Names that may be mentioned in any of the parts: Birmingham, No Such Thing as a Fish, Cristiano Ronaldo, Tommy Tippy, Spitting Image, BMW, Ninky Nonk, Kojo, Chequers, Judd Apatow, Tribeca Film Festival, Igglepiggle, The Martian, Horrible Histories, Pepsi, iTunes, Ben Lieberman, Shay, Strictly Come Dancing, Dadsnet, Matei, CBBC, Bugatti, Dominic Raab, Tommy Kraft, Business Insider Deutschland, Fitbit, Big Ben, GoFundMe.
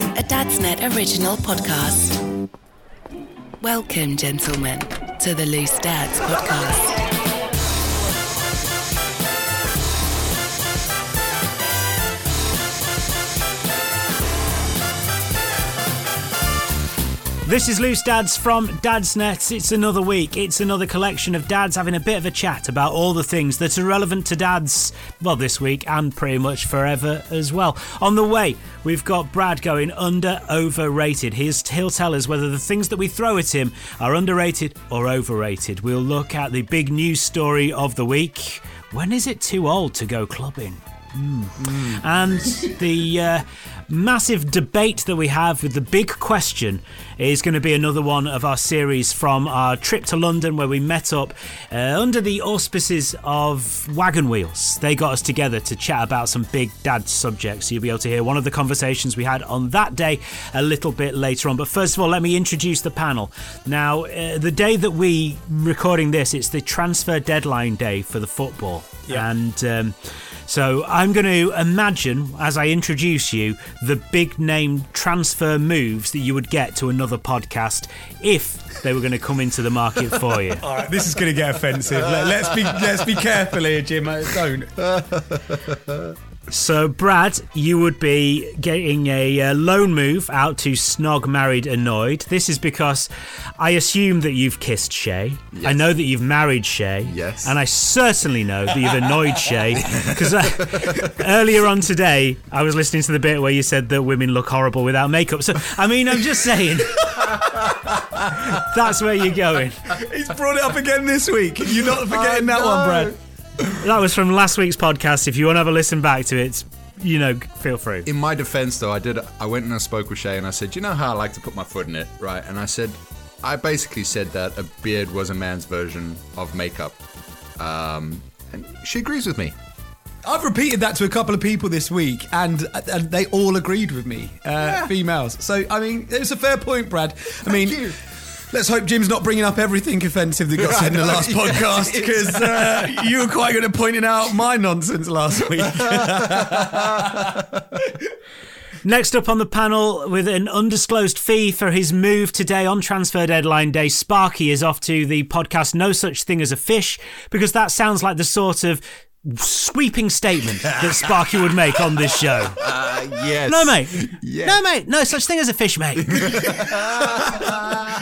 A Dadsnet original podcast. Welcome, gentlemen, to the Loose Dads podcast. This is Loose Dads from Dadsnet. It's another week. It's another collection of dads having a bit of a chat about all the things that are relevant to dads, well, this week and pretty much forever as well. On the way, we've got Brad going under overrated. He'll tell us whether the things that we throw at him are underrated or overrated. We'll look at the big news story of the week. When is it too old to go clubbing? And the massive debate that we have with the big question is going to be another one of our series from our trip to London, where we met up under the auspices of Wagon Wheels. They got us together to chat about some big dad subjects. You'll be able to hear one of the conversations we had on that day a little bit later on. But first of all, let me introduce the panel. Now, the day that we're recording this, it's the transfer deadline day for the football. Yeah. And so I'm going to imagine, as I introduce you, the big name transfer moves that you would get to another podcast if they were going to come into the market for you. All right, this is going to get offensive. Let's be careful here, Jim. Don't. So, Brad, you would be getting a loan move out to Snog Married Annoyed. This is because I assume that you've kissed Shay. Yes. I know that you've married Shay. Yes. And I certainly know that you've annoyed Shay. Because earlier on today, I was listening to the bit where you said that women look horrible without makeup. So, I mean, I'm just saying. That's where you're going. He's brought it up again this week. You're not forgetting that one, Brad. That was from last week's podcast. If you want to have a listen back to it, you know, feel free. In my defence, though, I went and I spoke with Shay and I said, you know how I like to put my foot in it, right? And I basically said that a beard was a man's version of makeup. And she agrees with me. I've repeated that to a couple of people this week, and they all agreed with me, females. So, I mean, it's a fair point, Brad. Thank you. Let's hope Jim's not bringing up everything offensive that got said in the last podcast, because you were quite good at pointing out my nonsense last week. Next up on the panel, with an undisclosed fee for his move today on transfer deadline day, Sparky is off to the podcast No Such Thing as a Fish, because that sounds like the sort of sweeping statement that Sparky would make on this show. Yes. No, mate. Yeah. No, mate. No such thing as a fish, mate.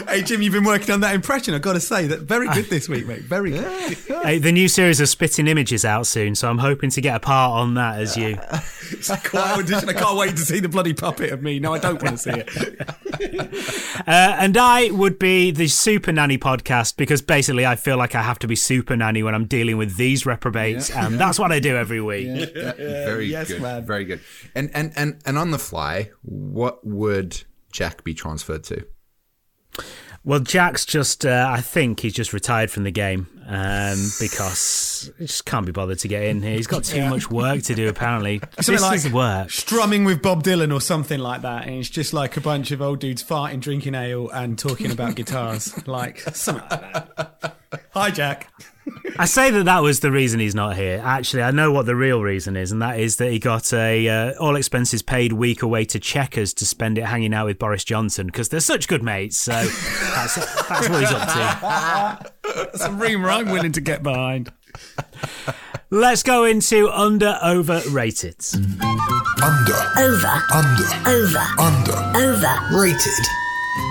Hey, Jim, you've been working on that impression. I've got to say that very good this week, mate. Very good. Hey, the new series of Spitting Image is out soon, so I'm hoping to get a part on that as you. It's quite an audition. I can't wait to see the bloody puppet of me. No, I don't want to see it. And I would be the Super Nanny podcast, because basically I feel like I have to be Super Nanny when I'm dealing with these reprobates, and that's what I do every week. Yeah. Very good. Man. Very good. And on the fly, what would Jack be transferred to? Well, Jack's I think he's just retired from the game because he just can't be bothered to get in here. He's got too much work to do, apparently. Something this is work. Strumming with Bob Dylan or something like that. And it's just like a bunch of old dudes farting, drinking ale and talking about guitars. Like, something like that. Hi, Jack. I say that was the reason he's not here. Actually, I know what the real reason is, and that is that he got a all-expenses-paid week away to Chequers to spend it hanging out with Boris Johnson, because they're such good mates, so that's what he's up to. That's a rumor I'm willing to get behind. Let's go into under-overrated. Under. Over. Under. Over. Under. Overrated.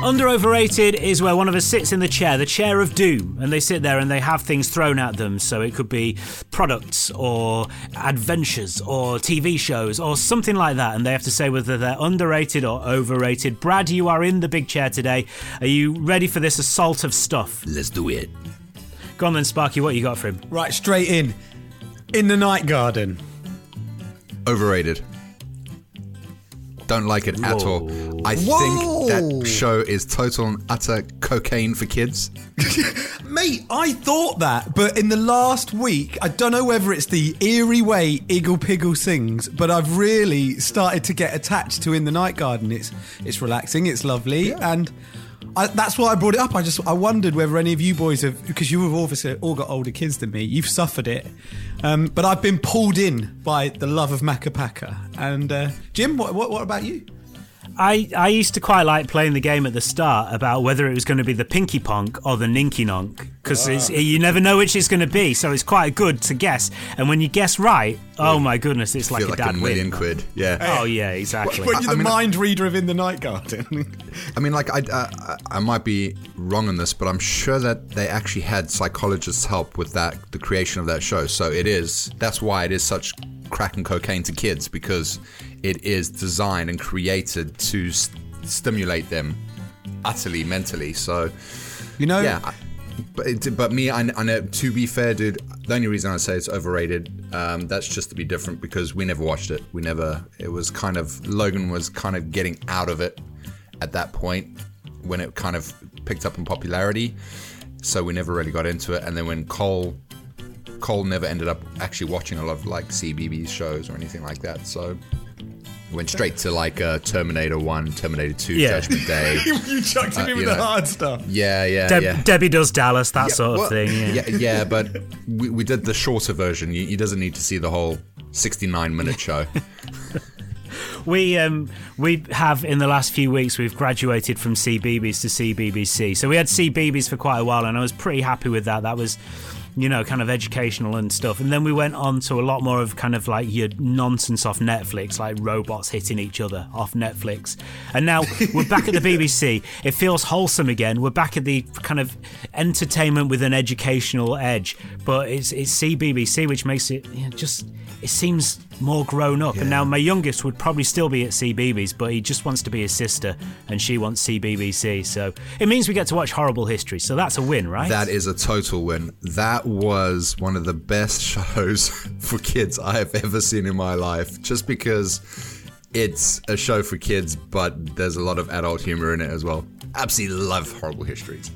Under overrated is where one of us sits in the chair of doom, and they sit there and they have things thrown at them. So it could be products or adventures or TV shows or something like that, and they have to say whether they're underrated or overrated. Brad, you are in the big chair today. Are you ready for this assault of stuff? Let's do it. Go on then, Sparky, what you got for him? Right, straight in. In the Night Garden. Overrated. Don't like it at all. I think that show is total and utter cocaine for kids. Mate, I thought that, but in the last week, I don't know whether it's the eerie way Igglepiggle sings, but I've really started to get attached to In the Night Garden. It's relaxing, it's lovely, and that's why I brought it up. I wondered whether any of you boys have, because you have obviously all got older kids than me, you've suffered it. But I've been pulled in by the love of Macapaca. And Jim, what about you? I used to quite like playing the game at the start about whether it was going to be the Pinky Ponk or the Ninky Nonk, because you never know which it's going to be, so it's quite good to guess. And when you guess right, oh my goodness, it's like a dad million quid. Yeah. Oh yeah, exactly. But you're the mind reader of In the Night Garden. I mean, like I might be wrong on this, but I'm sure that they actually had psychologists' help with that, the creation of that show. So that's why it is such crack and cocaine to kids, because it is designed and created to stimulate them utterly mentally. So, you know, yeah. But I know, to be fair, dude, the only reason I say it's overrated, that's just to be different, because we never watched it. It was kind of, Logan was kind of getting out of it at that point when it kind of picked up in popularity. So we never really got into it. And then when Cole never ended up actually watching a lot of like CBeebies shows or anything like that. So he went straight to like Terminator 1, Terminator 2, Judgment Day. You chucked him in with the hard stuff. Debbie Does Dallas, that sort of thing. But we did the shorter version. He doesn't need to see the whole 69-minute show. We have, in the last few weeks, we've graduated from CBeebies to CBBC. So we had CBeebies for quite a while, and I was pretty happy with that. That was, you know, kind of educational and stuff. And then we went on to a lot more of kind of like your nonsense off Netflix, like robots hitting each other off Netflix. And now we're back at the BBC. It feels wholesome again. We're back at the kind of entertainment with an educational edge. But it's CBBC, which makes it it seems more grown up. Yeah. And now my youngest would probably still be at CBeebies, but he just wants to be his sister and she wants CBBC. So it means we get to watch Horrible Histories. So that's a win, right? That is a total win. That was one of the best shows for kids I have ever seen in my life, just because it's a show for kids, but there's a lot of adult humor in it as well. Absolutely love Horrible Histories.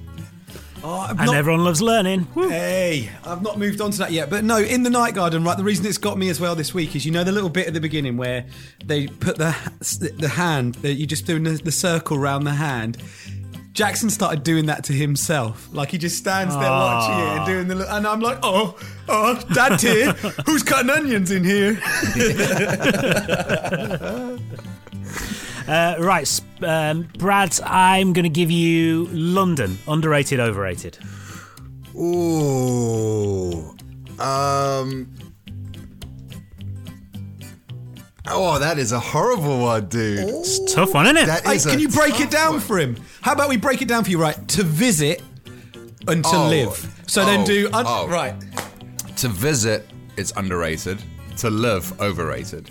Everyone loves learning. Woo. Hey, I've not moved on to that yet. But no, In the Night Garden, right, the reason it's got me as well this week is, you know, the little bit at the beginning where they put the hand, that you're just doing the circle around the hand. Jackson started doing that to himself. Like, he just stands there watching it and doing the... And I'm like, oh, Dad's here. Who's cutting onions in here? Brad, I'm going to give you London. Underrated, overrated. Ooh. Oh, that is a horrible one, dude. It's a tough one, isn't it? Can you break it down for him? How about we break it down for you, right? To visit and to live. So then do... Right. To visit, it's underrated. To live, overrated.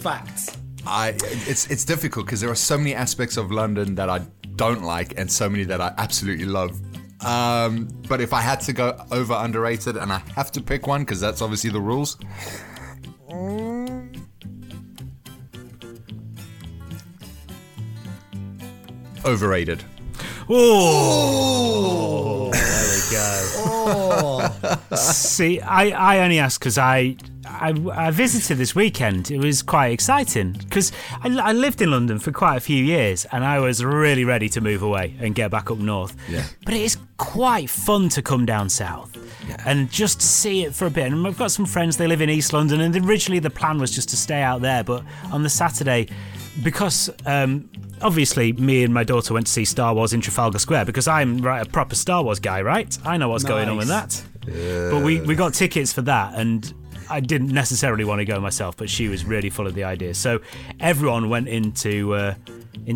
Facts. It's difficult because there are so many aspects of London that I don't like and so many that I absolutely love. But if I had to go over underrated and I have to pick one, because that's obviously the rules... Overrated. Oh, there we go. See, I only asked because I visited this weekend. It was quite exciting because I lived in London for quite a few years and I was really ready to move away and get back up north. Yeah. But it is quite fun to come down south and just see it for a bit. And I've got some friends, they live in East London, and originally the plan was just to stay out there. But on the Saturday, because... obviously, me and my daughter went to see Star Wars in Trafalgar Square because I'm a proper Star Wars guy, right? I know what's going on with that. Yeah. But we got tickets for that, and I didn't necessarily want to go myself, but she was really full of the idea. So everyone went into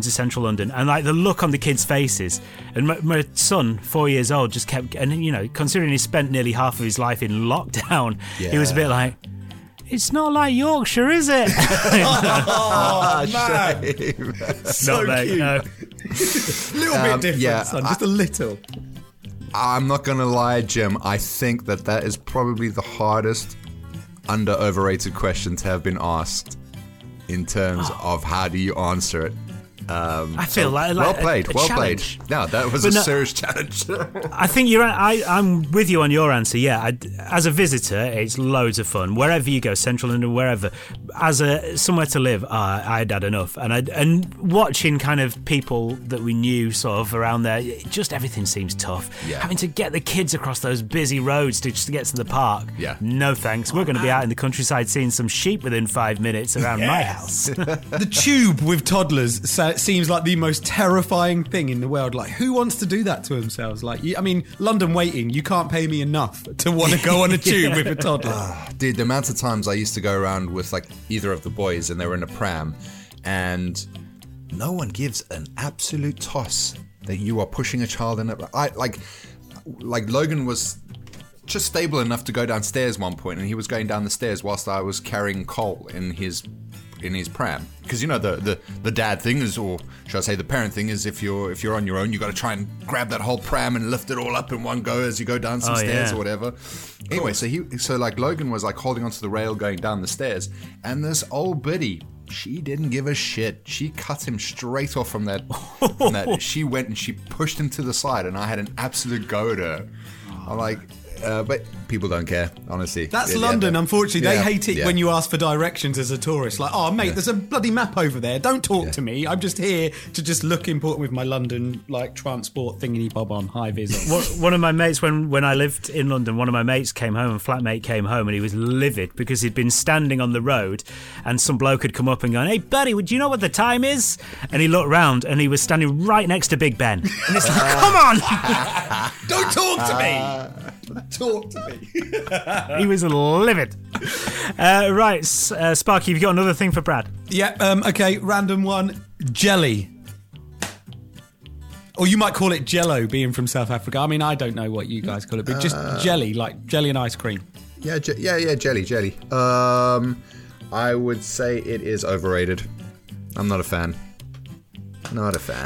central London, and like the look on the kids' faces, and my son, 4 years old, just kept, and you know, considering he spent nearly half of his life in lockdown, yeah. He was a bit like, it's not like Yorkshire, is it? Oh, shame. So not cute. No. Little bit different, yeah, son, just a little. I'm not going to lie, Jim. I think that is probably the hardest under-overrated question to have been asked in terms of how do you answer it. I feel so like well played, a well challenge. Played. No, that was a serious challenge. I think you're. I'm with you on your answer. Yeah, as a visitor, it's loads of fun wherever you go, Central London, wherever. As somewhere to live, I'd had enough, and watching kind of people that we knew sort of around there, just everything seems tough. Yeah. Having to get the kids across those busy roads to get to the park. Yeah. No thanks. We're going to be out in the countryside seeing some sheep within 5 minutes around my house. The tube with toddlers. Seems like the most terrifying thing in the world. Like, who wants to do that to themselves? Like, I mean, London waiting, you can't pay me enough to want to go on a tube with a toddler. Dude, the amount of times I used to go around with, like, either of the boys and they were in a pram, and no one gives an absolute toss that you are pushing a child in a... Like, Logan was just stable enough to go downstairs one point, and he was going down the stairs whilst I was carrying coal in his... pram, because you know the dad thing is, or should I say the parent thing is, if you're on your own, you got to try and grab that whole pram and lift it all up in one go as you go down some stairs or whatever. Anyway, so like Logan was like holding onto the rail going down the stairs, and this old biddy, she didn't give a shit. She cut him straight off from that. She went and she pushed him to the side, and I had an absolute go at her. I'm like. But people don't care, honestly. That's London, unfortunately. They hate it when you ask for directions as a tourist. Like, oh, mate, there's a bloody map over there. Don't talk to me. I'm just here to just look important with my London, like, transport thingy-bob on, high-vis. One of my mates, when I lived in London, one of my mates came home, a flatmate came home, and he was livid because he'd been standing on the road and some bloke had come up and gone, hey, buddy, do you know what the time is? And he looked round and he was standing right next to Big Ben. And it's like, come on! Don't talk to me! Talk to me. He was livid. Right, Sparky, you've got another thing for Brad. Yeah, okay, random one. Jelly. Or you might call it Jello, being from South Africa. I mean, I don't know what you guys call it, but just jelly, like jelly and ice cream. Yeah, jelly. I would say it is overrated. I'm not a fan.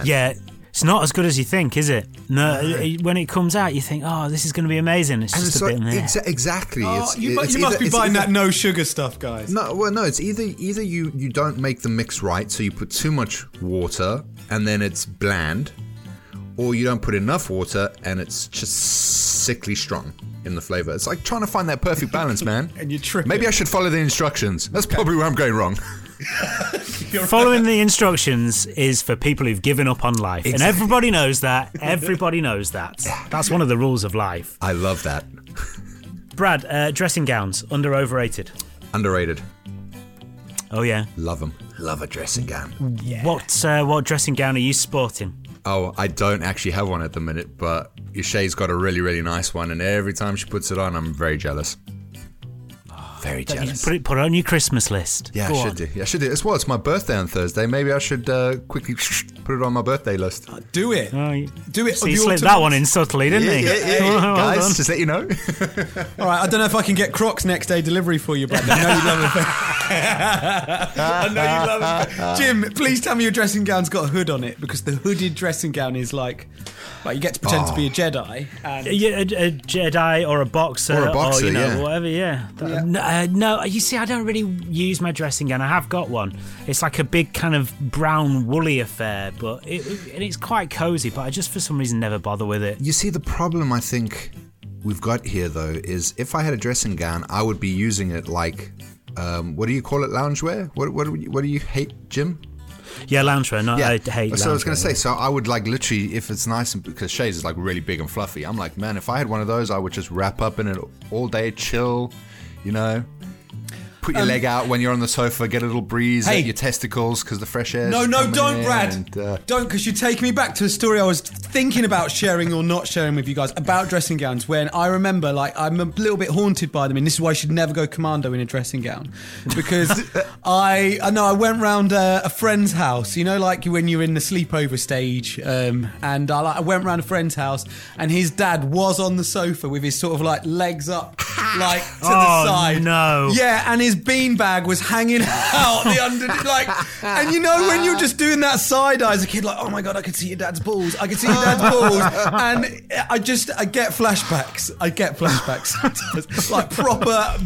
Yeah. It's not as good as you think, is it? No, when it comes out, you think, oh, this is going to be amazing. It's just a bit in there. Exactly. Oh, you must be buying that no sugar stuff, guys. No, it's either you don't make the mix right, so you put too much water and then it's bland, or you don't put enough water and it's just sickly strong in the flavour. It's like trying to find that perfect balance, man. And you're tripping. Maybe I should follow the instructions. That's probably where I'm going wrong. Following the instructions is for people who've given up on life. Exactly. And everybody knows that. That's one of the rules of life. I love that. Brad, dressing gowns, under or overrated? Underrated. Oh, yeah. Love them. Love a dressing gown. Yeah. What dressing gown are you sporting? Oh, I don't actually have one at the minute, but Shay's got a really, really nice one, and every time she puts it on, I'm very jealous. Very jealous. Put it on your Christmas list. Yeah, I should do. As well, it's my birthday on Thursday. Maybe I should quickly put it on my birthday list. Do it. Do it. So you slipped that one in subtly, didn't he? Yeah. Guys, just let you know. All right, I don't know if I can get Crocs next day delivery for you, but I know you love it. Jim, please tell me your dressing gown's got a hood on it, because the hooded dressing gown is like you get to pretend to be a Jedi. And a Jedi or a boxer. Or a boxer, or, you know, whatever, yeah. No, you see, I don't really use my dressing gown. I have got one. It's like a big kind of brown woolly affair, but it's quite cosy, but I just for some reason never bother with it. You see, the problem I think we've got here, though, is if I had a dressing gown, I would be using it like, what do you call it, loungewear? What do you hate, Jim? Yeah, loungewear. I hate. So I was going to say, so I would like literally, if it's nice, and because Shay's is like really big and fluffy, I'm like, man, if I had one of those, I would just wrap up in it all day, chill. You know, Put your leg out when you're on the sofa, get a little breeze at your testicles because the fresh air. No, don't, Brad. And, don't, because you're taking me back to a story I was thinking about sharing or not sharing with you guys about dressing gowns, when I remember, like, I'm a little bit haunted by them, and this is why you should never go commando in a dressing gown, because I went round a friend's house, you know, like when you're in the sleepover stage, and I went round a friend's house, and his dad was on the sofa with his sort of like legs up, like to the side. Oh, no. Yeah, and his beanbag was hanging out the under, like, and you know when you're just doing that side eye as a kid, like, oh my god, I could see your dad's balls. And I get flashbacks. Sometimes. Like proper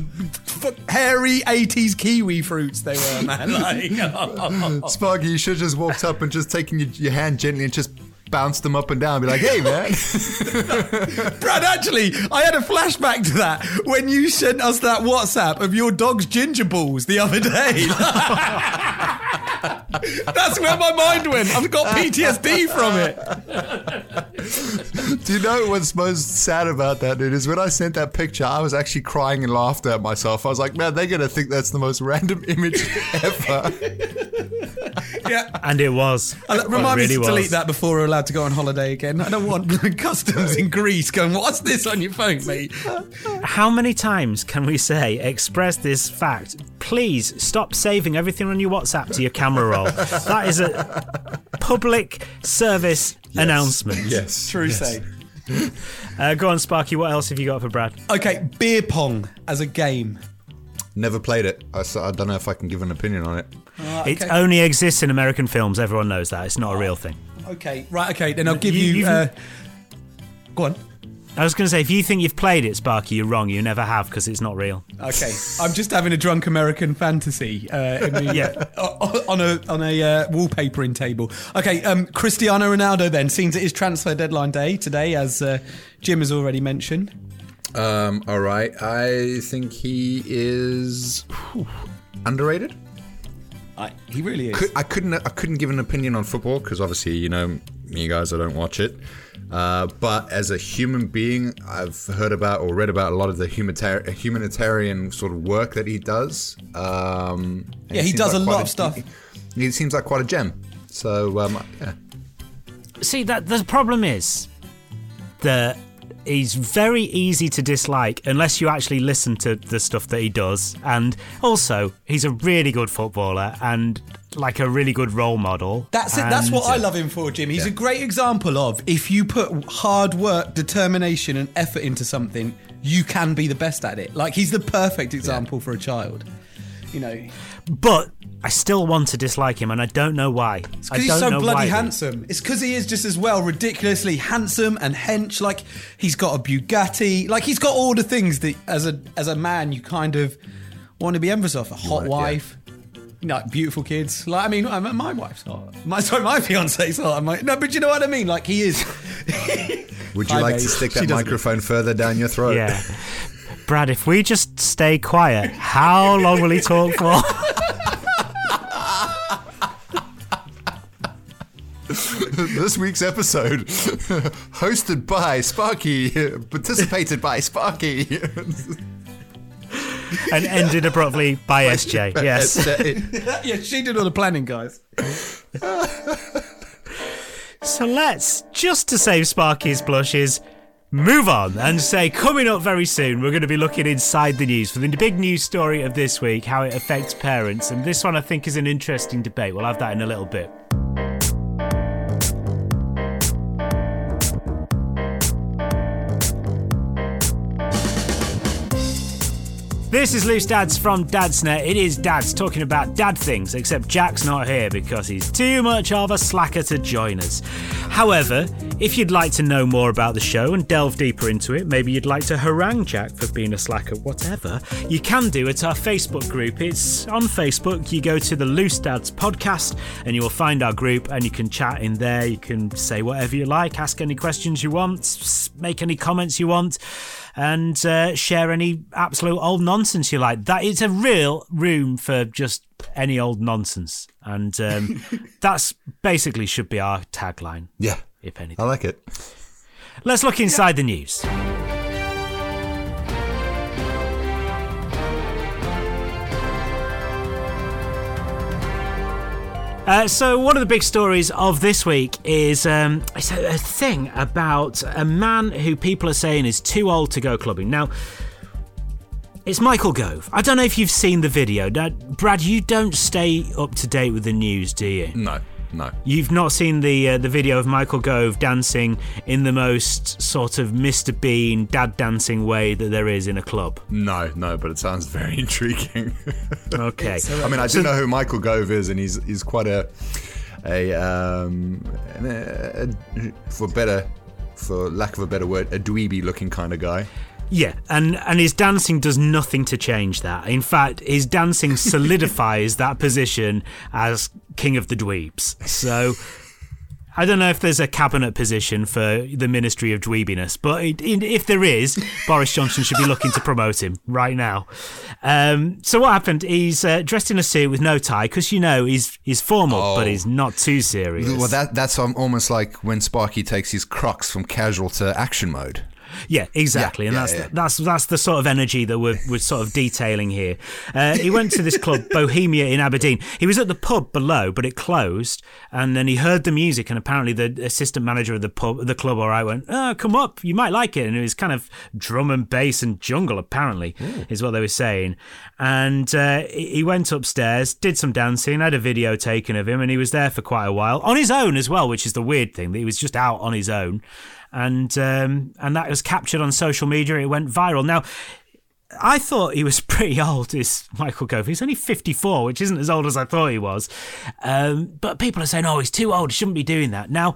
hairy 80s kiwi fruits they were, man. Like, Sparky, you should have just walked up and just taken your hand gently and just bounced them up and down and be like, hey, man. Brad, actually, I had a flashback to that when you sent us that WhatsApp of your dog's ginger balls the other day. That's where my mind went. I've got PTSD from it. Do you know what's most sad about that, dude, is when I sent that picture, I was actually crying and laughter at myself. I was like, man, they're going to think that's the most random image ever. Yeah, and it was. Remind me to delete that before we're allowed to go on holiday again. I don't want customs in Greece going, what's this on your phone, mate? How many times can we say, express this fact, please stop saving everything on your WhatsApp to your camera roll? That is a public service announcement. Yes. True say. Go on, Sparky, what else have you got for Brad? Okay, beer pong as a game. Never played it. I don't know if I can give an opinion on it. Okay. It only exists in American films. Everyone knows that. It's not a real thing. Okay, right, okay, then I'll give you... go on. I was going to say, if you think you've played it, Sparky, you're wrong. You never have, because it's not real. Okay, I'm just having a drunk American fantasy on a wallpapering table. Okay, Cristiano Ronaldo then, seems it is transfer deadline day today, as Jim has already mentioned. All right, I think he is underrated. He really is. I couldn't give an opinion on football because obviously, you know, me guys, I don't watch it. But as a human being, I've heard about or read about a lot of the humanitarian sort of work that he does. Yeah, he does like a lot of stuff. He seems like quite a gem. So, yeah. See, that the problem is that he's very easy to dislike unless you actually listen to the stuff that he does. And also, he's a really good footballer and like a really good role model. That's it. That's what I love him for, Jim. He's a great example of, if you put hard work, determination and effort into something, you can be the best at it. Like, he's the perfect example for a child, you know. But I still want to dislike him, and I don't know why. It's because he's so bloody handsome. It's because he is just as well ridiculously handsome and hench. Like, he's got a Bugatti. Like, he's got all the things that, as a man, you kind of want to be envious of. A hot wife, you know, beautiful kids. Like, I mean, my wife's hot. My fiance's hot. No, but you know what I mean. Like, he is. Would you to stick that microphone further down your throat? Yeah. Brad, if we just stay quiet, how long will he talk for? This week's episode, hosted by Sparky, participated by Sparky, and ended abruptly by SJ. Yes, yeah, she did all the planning, guys. So let's, just to save Sparky's blushes, move on and say, coming up very soon, we're going to be looking inside the news for the big news story of this week, how it affects parents, and this one I think is an interesting debate. We'll have that in a little bit. This is Loose Dads from Dadsnet. It is Dads talking about dad things, except Jack's not here because he's too much of a slacker to join us. However, if you'd like to know more about the show and delve deeper into it, maybe you'd like to harangue Jack for being a slacker, whatever, you can do at our Facebook group. It's on Facebook. You go to the Loose Dads podcast and you will find our group and you can chat in there. You can say whatever you like, ask any questions you want, make any comments you want, and share any absolute old nonsense you like. That it's a real room for just any old nonsense, and that's basically should be our tagline. Yeah, if anything, I like it. Let's look inside the news. So one of the big stories of this week is it's a thing about a man who people are saying is too old to go clubbing. Now, it's Michael Gove. I don't know if you've seen the video. Now, Brad, you don't stay up to date with the news, do you? No. You've not seen the video of Michael Gove dancing in the most sort of Mr. Bean dad dancing way that there is in a club? No, but it sounds very intriguing. Okay. I mean, I do know who Michael Gove is, and he's quite for lack of a better word, a dweeby looking kind of guy. Yeah, and his dancing does nothing to change that. In fact, his dancing solidifies that position as king of the dweebs. So I don't know if there's a cabinet position for the Ministry of Dweebiness, but if there is, Boris Johnson should be looking to promote him right now. So what happened? He's dressed in a suit with no tie because, you know, he's formal, but he's not too serious. Well, that's almost like when Sparky takes his Crocs from casual to action mode. Yeah, exactly, That's the sort of energy that we're sort of detailing here. He went to this club, Bohemia in Aberdeen. He was at the pub below, but it closed, and then he heard the music, and apparently the assistant manager of the club, went, "Oh, come up, you might like it," and it was kind of drum and bass and jungle, apparently, is what they were saying. And he went upstairs, did some dancing, had a video taken of him, and he was there for quite a while on his own as well, which is the weird thing that he was just out on his own. And that was captured on social media. It went viral. Now, I thought he was pretty old, is Michael Gove. He's only 54, which isn't as old as I thought he was. But people are saying, oh, he's too old, he shouldn't be doing that. Now,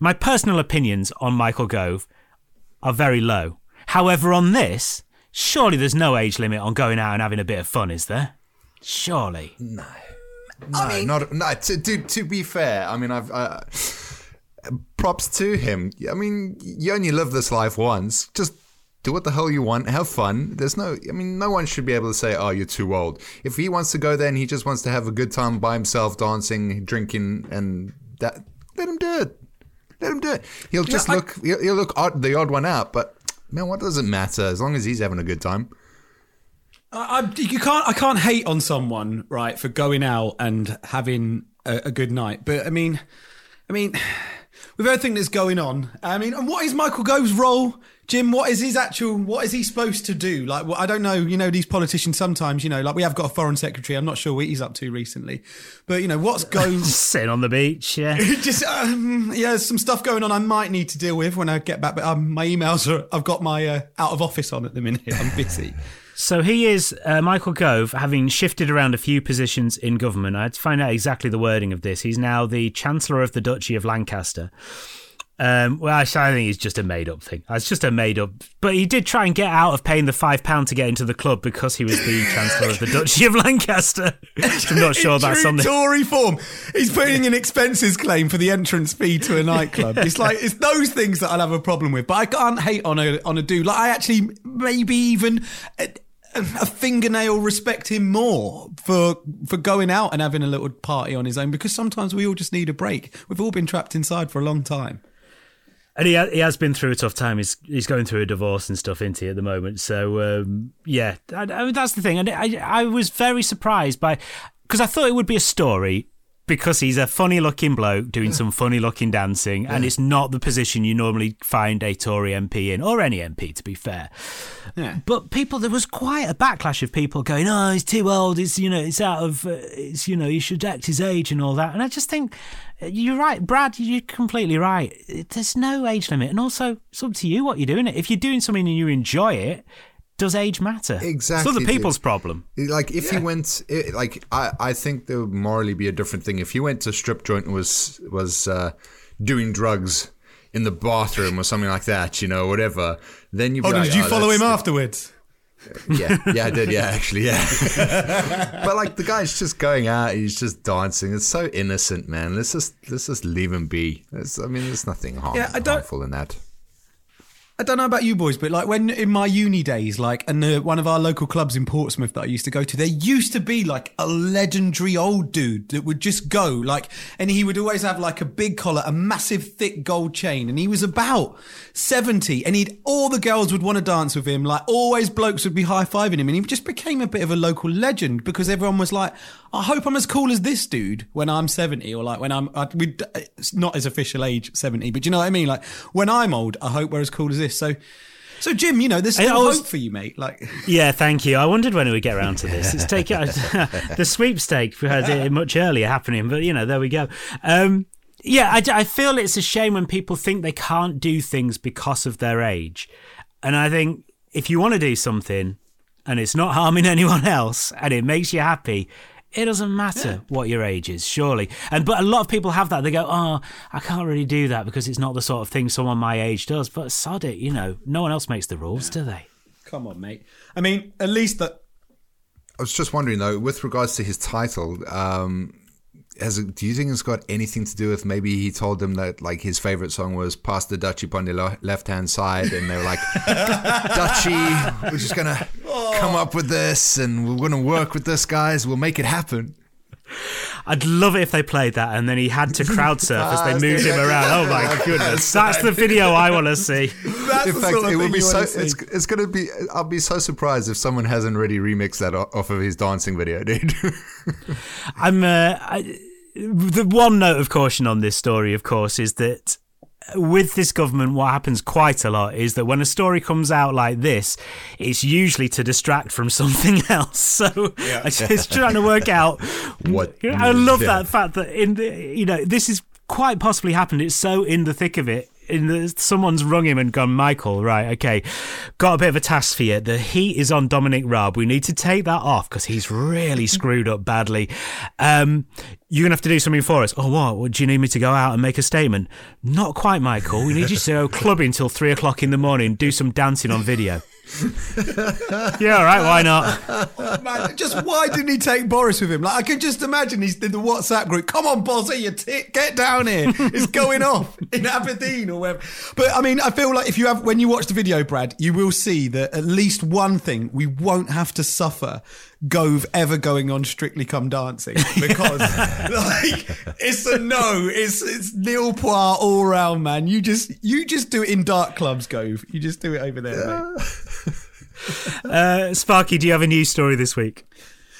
my personal opinions on Michael Gove are very low. However, on this, surely there's no age limit on going out and having a bit of fun, is there? Surely. No. No, to be fair, I mean, props to him. I mean, you only live this life once. Just do what the hell you want. Have fun. No one should be able to say, oh, you're too old. If he wants to go there and he just wants to have a good time by himself, dancing, drinking, and that, let him do it. He'll just he'll look odd, the odd one out, but man, what does it matter as long as he's having a good time? I can't hate on someone, right, for going out and having a good night. But I mean, with everything that's going on, and what is Michael Gove's role, Jim? What is he supposed to do? Like, I don't know, these politicians sometimes, like we have got a foreign secretary. I'm not sure what he's up to recently. But, what's Gove... sitting on the beach, yeah. Just, some stuff going on I might need to deal with when I get back. But my emails I've got my out of office on at the minute. I'm busy. So he is, Michael Gove, having shifted around a few positions in government. I had to find out exactly the wording of this. He's now the Chancellor of the Duchy of Lancaster. I think it's just a made-up thing. It's just a made-up... But he did try and get out of paying the £5 to get into the club because he was the Chancellor of the Duchy of Lancaster. I'm not sure that's on the... Tory form. He's putting an expenses claim for the entrance fee to a nightclub. It's like, it's those things that I'll have a problem with. But I can't hate on a dude. Like, I actually maybe even... a fingernail respect him more for going out and having a little party on his own, because sometimes we all just need a break. We've all been trapped inside for a long time. And he has been through a tough time. He's going through a divorce and stuff, isn't he, at the moment? So, that's the thing. And I was very surprised because I thought it would be a story, because he's a funny-looking bloke doing some funny-looking dancing, and it's not the position you normally find a Tory MP in, or any MP, to be fair. Yeah. But there was quite a backlash of people going, oh, he's too old, he should act his age and all that. And I just think, you're right, Brad, you're completely right. There's no age limit. And also, it's up to you what you're doing. If you're doing something and you enjoy it, does age matter? Exactly. It's not the people's problem. Like, if he went... I think there would morally be a different thing. If he went to strip joint and was doing drugs in the bathroom or something like that, whatever, then you'd be like... did you follow him afterwards? Yeah, I did, actually. But, the guy's just going out, he's just dancing. It's so innocent, man. Let's just leave him be. There's nothing harmful in that. I don't know about you boys, but when in my uni days, one of our local clubs in Portsmouth that I used to go to, there used to be a legendary old dude that would just go and he would always have a big collar, a massive thick gold chain, and he was about 70, and all the girls would want to dance with him. Always blokes would be high-fiving him, and he just became a bit of a local legend because everyone was like, I hope I'm as cool as this dude when I'm 70, or like when I'm, it's not his official age 70, but do you know what I mean? Like when I'm old, I hope we're as cool as this. So Jim, you know, there's still hope for you, mate. Like, yeah, thank you. I wondered when we would get around to this. It's taking the sweepstake we had it much earlier happening, but you know, there we go. Yeah, I feel it's a shame when people think they can't do things because of their age. And I think if you want to do something and it's not harming anyone else and it makes you happy, it doesn't matter what your age is, surely. But a lot of people have that. They go, oh, I can't really do that because it's not the sort of thing someone my age does. But sod it, you know, no one else makes the rules, do they? Come on, mate. I mean, at least that... I was just wondering, though, with regards to his title... do you think it's got anything to do with maybe he told them that like his favorite song was Pass the Dutchie upon the left hand side, and they were like, Dutchie, we're just gonna come up with this and we're gonna work with this, guys, we'll make it happen. I'd love it if they played that and then he had to crowd surf as they moved him around. Oh my goodness, that's the video I want to see. In fact, it would be so. It's gonna be. I'll be so surprised if someone hasn't already remixed that off of his dancing video, dude. The one note of caution on this story, of course, is that with this government, what happens quite a lot is that when a story comes out like this, it's usually to distract from something else. So I'm just trying to work out what. I love that fact that this is quite possibly happened. It's so in the thick of it. Someone's rung him and gone, Michael, right, okay, got a bit of a task for you. The heat is on Dominic Raab. We need to take that off because he's really screwed up badly. You're going to have to do something for us. Oh, what? Do you need me to go out and make a statement? Not quite, Michael. We need you to go clubbing till 3:00 in the morning, do some dancing on video. Yeah, all right, why not? Oh, man, just why didn't he take Boris with him? Like, I can just imagine he's in the WhatsApp group. Come on, Bozzy, get down here. It's going off in Aberdeen or wherever. But I mean, I feel like when you watch the video, Brad, you will see that at least one thing we won't have to suffer. Gove ever going on Strictly Come Dancing, because it's a no, it's nil poire all round, man. You just do it in dark clubs, Gove. You just do it over there, mate. Sparky, do you have a news story this week?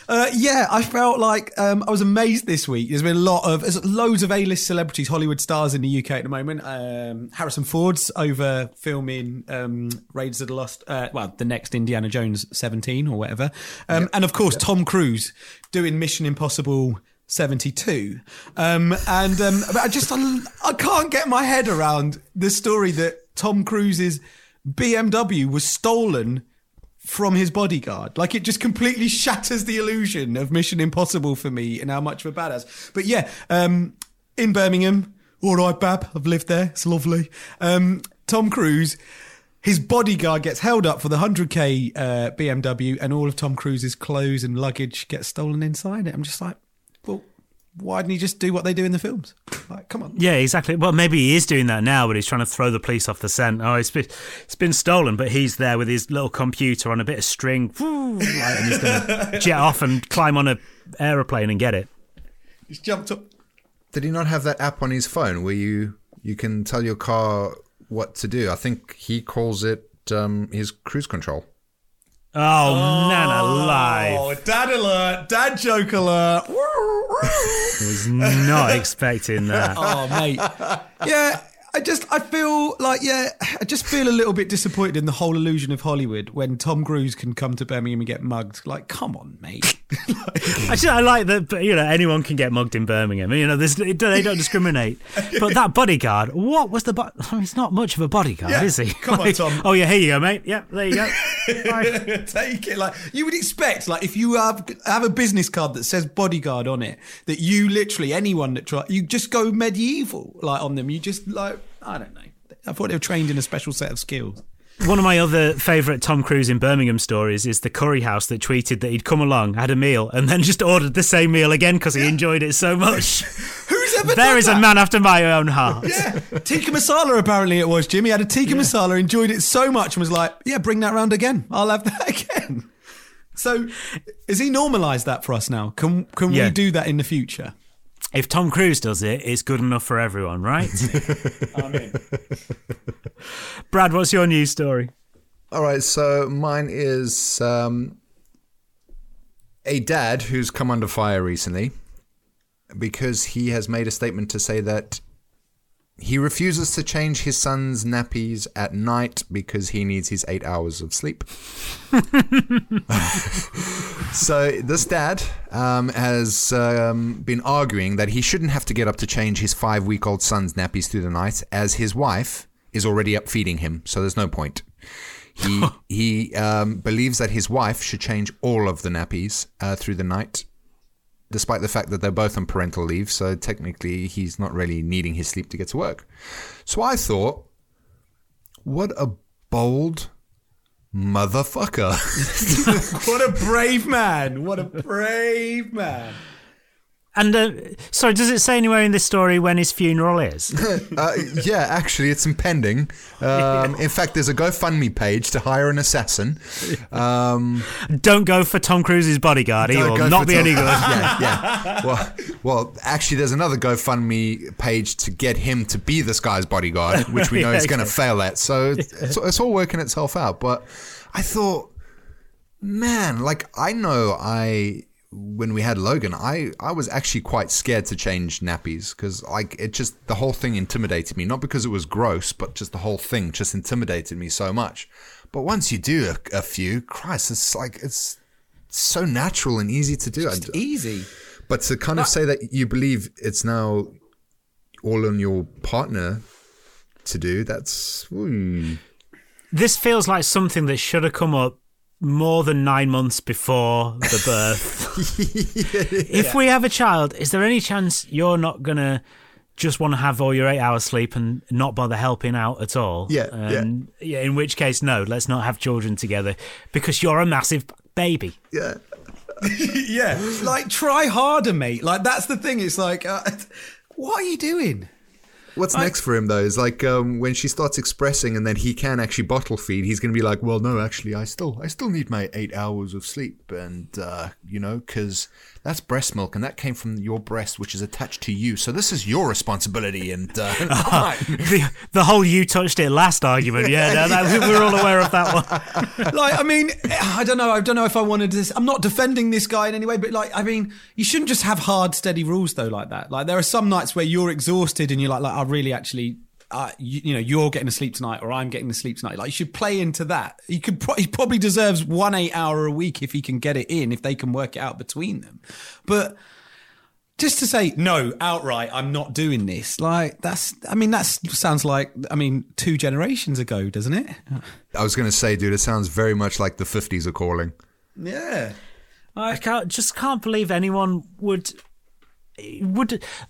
I felt like I was amazed this week. There's been loads of A-list celebrities, Hollywood stars in the UK at the moment. Harrison Ford's over filming Raiders of the Lost, the next Indiana Jones 17 or whatever. And of course, Tom Cruise doing Mission Impossible 72. I can't get my head around the story that Tom Cruise's BMW was stolen from his bodyguard. Like, it just completely shatters the illusion of Mission Impossible for me and how much of a badass. But in Birmingham, all right, Bab, I've lived there, it's lovely. Tom Cruise, his bodyguard gets held up for the 100k BMW, and all of Tom Cruise's clothes and luggage gets stolen inside it. I'm just like, well, why didn't he just do what they do in the films? Like, come on. Yeah, exactly. Well, maybe he is doing that now, but he's trying to throw the police off the scent. Oh, it's been stolen, but he's there with his little computer on a bit of string, and he's going to jet off and climb on an aeroplane and get it. He's jumped up. Did he not have that app on his phone where you can tell your car what to do? I think he calls it his cruise control. Oh, Nana live. Oh, dad alert, dad joke alert. I was not expecting that. Oh, mate. Yeah, I just feel a little bit disappointed in the whole illusion of Hollywood when Tom Cruise can come to Birmingham and get mugged. Like, come on, mate. I like that, anyone can get mugged in Birmingham. They don't discriminate. But that bodyguard, what was the... he's not much of a bodyguard, is he? Come on, Tom. Oh, yeah, here you go, mate. Yeah, there you go. Take it. Like, you would expect, like, if you have a business card that says bodyguard on it, that you literally, anyone that tries, you just go medieval, like, on them. You just, like... I don't know. I thought they were trained in a special set of skills. One of my other favourite Tom Cruise in Birmingham stories is the curry house that tweeted that he'd come along, had a meal, and then just ordered the same meal again because he enjoyed it so much. Who's ever There is that? A man after my own heart. Yeah. Tikka masala, apparently it was, Jim. He had a tikka masala, enjoyed it so much, and was like, yeah, bring that round again. I'll have that again. So has he normalised that for us now? Can we do that in the future? If Tom Cruise does it, it's good enough for everyone, right? Amen. Brad, what's your news story? All right, so mine is a dad who's come under fire recently because he has made a statement to say that he refuses to change his son's nappies at night because he needs his 8 hours of sleep. So this dad has been arguing that he shouldn't have to get up to change his 5-week-old son's nappies through the night, as his wife is already up feeding him, so there's no point. He believes that his wife should change all of the nappies through the night, despite the fact that they're both on parental leave, so technically he's not really needing his sleep to get to work. So I thought, what a bold motherfucker. What a brave man. What a brave man. And, sorry, does it say anywhere in this story when his funeral is? Yeah, actually, it's impending. In fact, there's a GoFundMe page to hire an assassin. Don't go for Tom Cruise's bodyguard. He will not be any good. Yeah. Well, actually, there's another GoFundMe page to get him to be this guy's bodyguard, which we know he's going to fail at. So it's all working itself out. But I thought, man, like, when we had Logan, I was actually quite scared to change nappies because it just, the whole thing intimidated me. Not because it was gross, but just the whole thing just intimidated me so much. But once you do a few, Christ, it's so natural and easy to do. It's easy. But to kind of say that you believe it's now all on your partner to do, that's... This feels like something that should have come up more than 9 months before the birth. If we have a child, is there any chance you're not going to just want to have all your 8 hours sleep and not bother helping out at all? Yeah. In which case, no, let's not have children together because you're a massive baby. Yeah. Yeah. Like, try harder, mate. Like, that's the thing. It's like, what are you doing? What's next for him, though, is like when she starts expressing and then he can actually bottle feed, he's going to be like, well, no, actually, I still need my 8 hours of sleep. And, because that's breast milk and that came from your breast, which is attached to you. So this is your responsibility. And the whole you touched it last argument. Yeah, we're all aware of that one. Like, I mean, I don't know if I wanted this. I'm not defending this guy in any way. But, like, I mean, you shouldn't just have hard, steady rules, though, like that. Like, there are some nights where you're exhausted and you're like, really actually you're getting to sleep tonight or I'm getting to sleep tonight. Like, you should play into that. He probably deserves 1 8-hour a week if he can get it in, if they can work it out between them. But just to say no outright, I'm not doing this, like, that sounds like 2 generations ago, doesn't it? I was going to say, dude, it sounds very much like the 50s are calling. Yeah. I just can't believe anyone would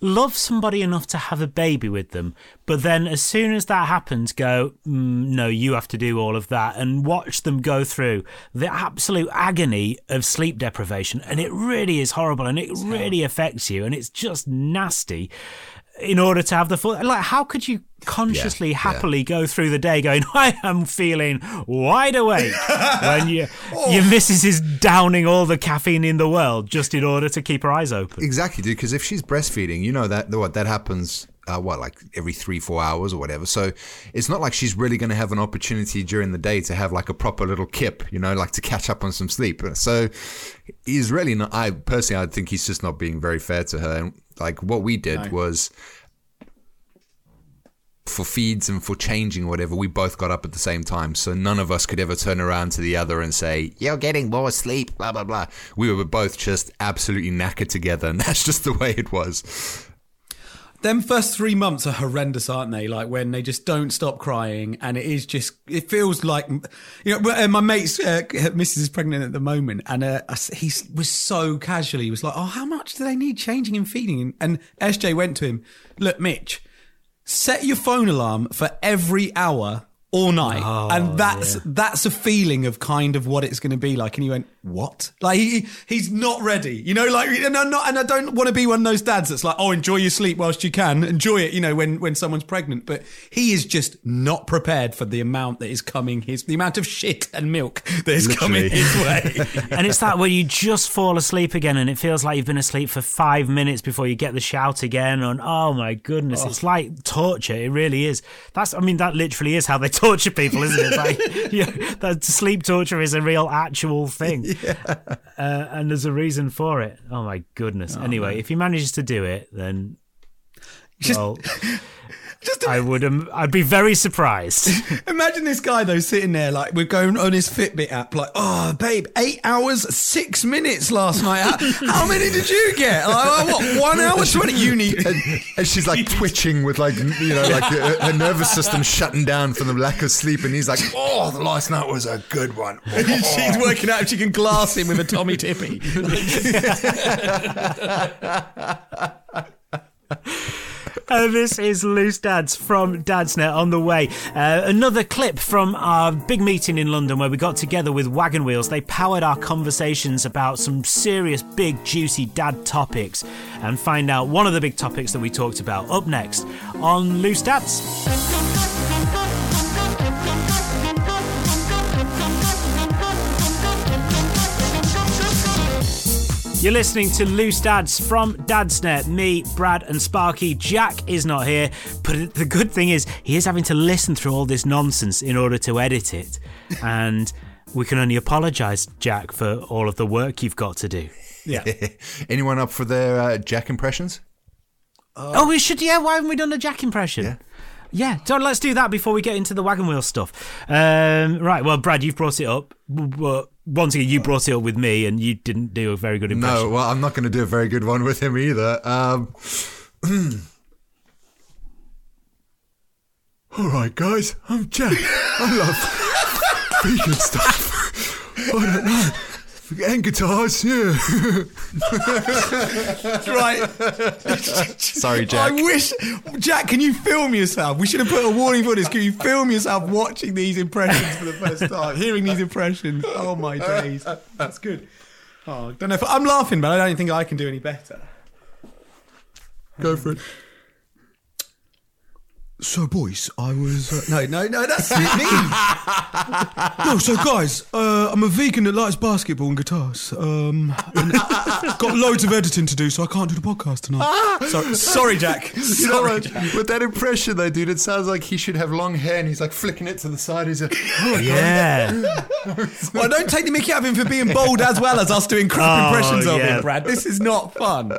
love somebody enough to have a baby with them, but then as soon as that happens, go, no, you have to do all of that, and watch them go through the absolute agony of sleep deprivation. And it really is horrible, and it really affects you, and it's just nasty. In order to have the full, like, how could you consciously, happily go through the day going, I am feeling wide awake, when your missus is downing all the caffeine in the world just in order to keep her eyes open? Exactly, dude. Because if she's breastfeeding, you know that happens. Like every 3-4 hours or whatever. So it's not like she's really going to have an opportunity during the day to have like a proper little kip, like to catch up on some sleep. So he's really not, I think he's just not being very fair to her. And like what we did was for feeds and for changing or whatever, we both got up at the same time. So none of us could ever turn around to the other and say, you're getting more sleep, blah, blah, blah. We were both just absolutely knackered together. And that's just the way it was. Them first 3 months are horrendous, aren't they? Like, when they just don't stop crying, and it feels like, my mate's missus is pregnant at the moment, and he was so casual. He was like, oh, how much do they need changing and feeding? And SJ went to him, look, Mitch, set your phone alarm for every hour all night. Oh, and that's a feeling of kind of what it's going to be like. And he went, what? Like, he's not ready, and I don't want to be one of those dads that's like, oh, enjoy your sleep whilst you can, enjoy it, when someone's pregnant. But he is just not prepared for the amount that is coming, the amount of shit and milk that is coming his way. And it's that where you just fall asleep again, and it feels like you've been asleep for 5 minutes before you get the shout again. And oh my goodness, It's like torture. It really is. That's, that literally is how they talk torture people, isn't it? Like, you know, that sleep torture is a real actual thing. Yeah. And there's a reason for it. Oh, my goodness. Oh, anyway, man. If he manages to do it, then... well, I'd be very surprised. Imagine this guy though sitting there like we're going on his Fitbit app like, oh babe, 8 hours 6 minutes last night. How many did you get? Like, what, 1 hour 20? You need. And she's like twitching with like, you know, like her nervous system shutting down from the lack of sleep. And he's like, oh, the last night was a good one. Oh. She's working out if she can glass him with a Tommy Tippy. This is Loose Dads from Dadsnet on the way. Another clip from our big meeting in London where we got together with Wagon Wheels. They powered our conversations about some serious, big, juicy dad topics, and find out one of the big topics that we talked about up next on Loose Dads. You're listening to Loose Dads from Dadsnet. Me, Brad and Sparky. Jack is not here, but the good thing is he is having to listen through all this nonsense in order to edit it. And we can only apologise, Jack, for all of the work you've got to do. Yeah. Anyone up for their Jack impressions? Oh, we should, yeah. Why haven't we done a Jack impression? Yeah, so let's do that before we get into the Wagon Wheel stuff. Right, well, Brad, you've brought it up. Once again, you brought it up with me and you didn't do a very good impression. No, well, I'm not going to do a very good one with him either. All right, guys, I'm Jack. I love vegan stuff. I don't know. And guitars, yeah. Right. Sorry, Jack. I wish... Jack, can you film yourself? We should have put a warning for this. Can you film yourself watching these impressions for the first time? Hearing these impressions. Oh, my days. That's good. Oh, don't know if... I'm laughing, but I don't think I can do any better. Go for it. So, boys, I was... No, that's me. No, so, guys, I'm a vegan that likes basketball and guitars. And got loads of editing to do, so I can't do the podcast tonight. Sorry, Jack. Jack. With that impression, though, dude, it sounds like he should have long hair and he's, like, flicking it to the side. He's like, oh, yeah. Well, don't take the mickey out of him for being bold as well as us doing crap impressions of him, Brad. This is not fun.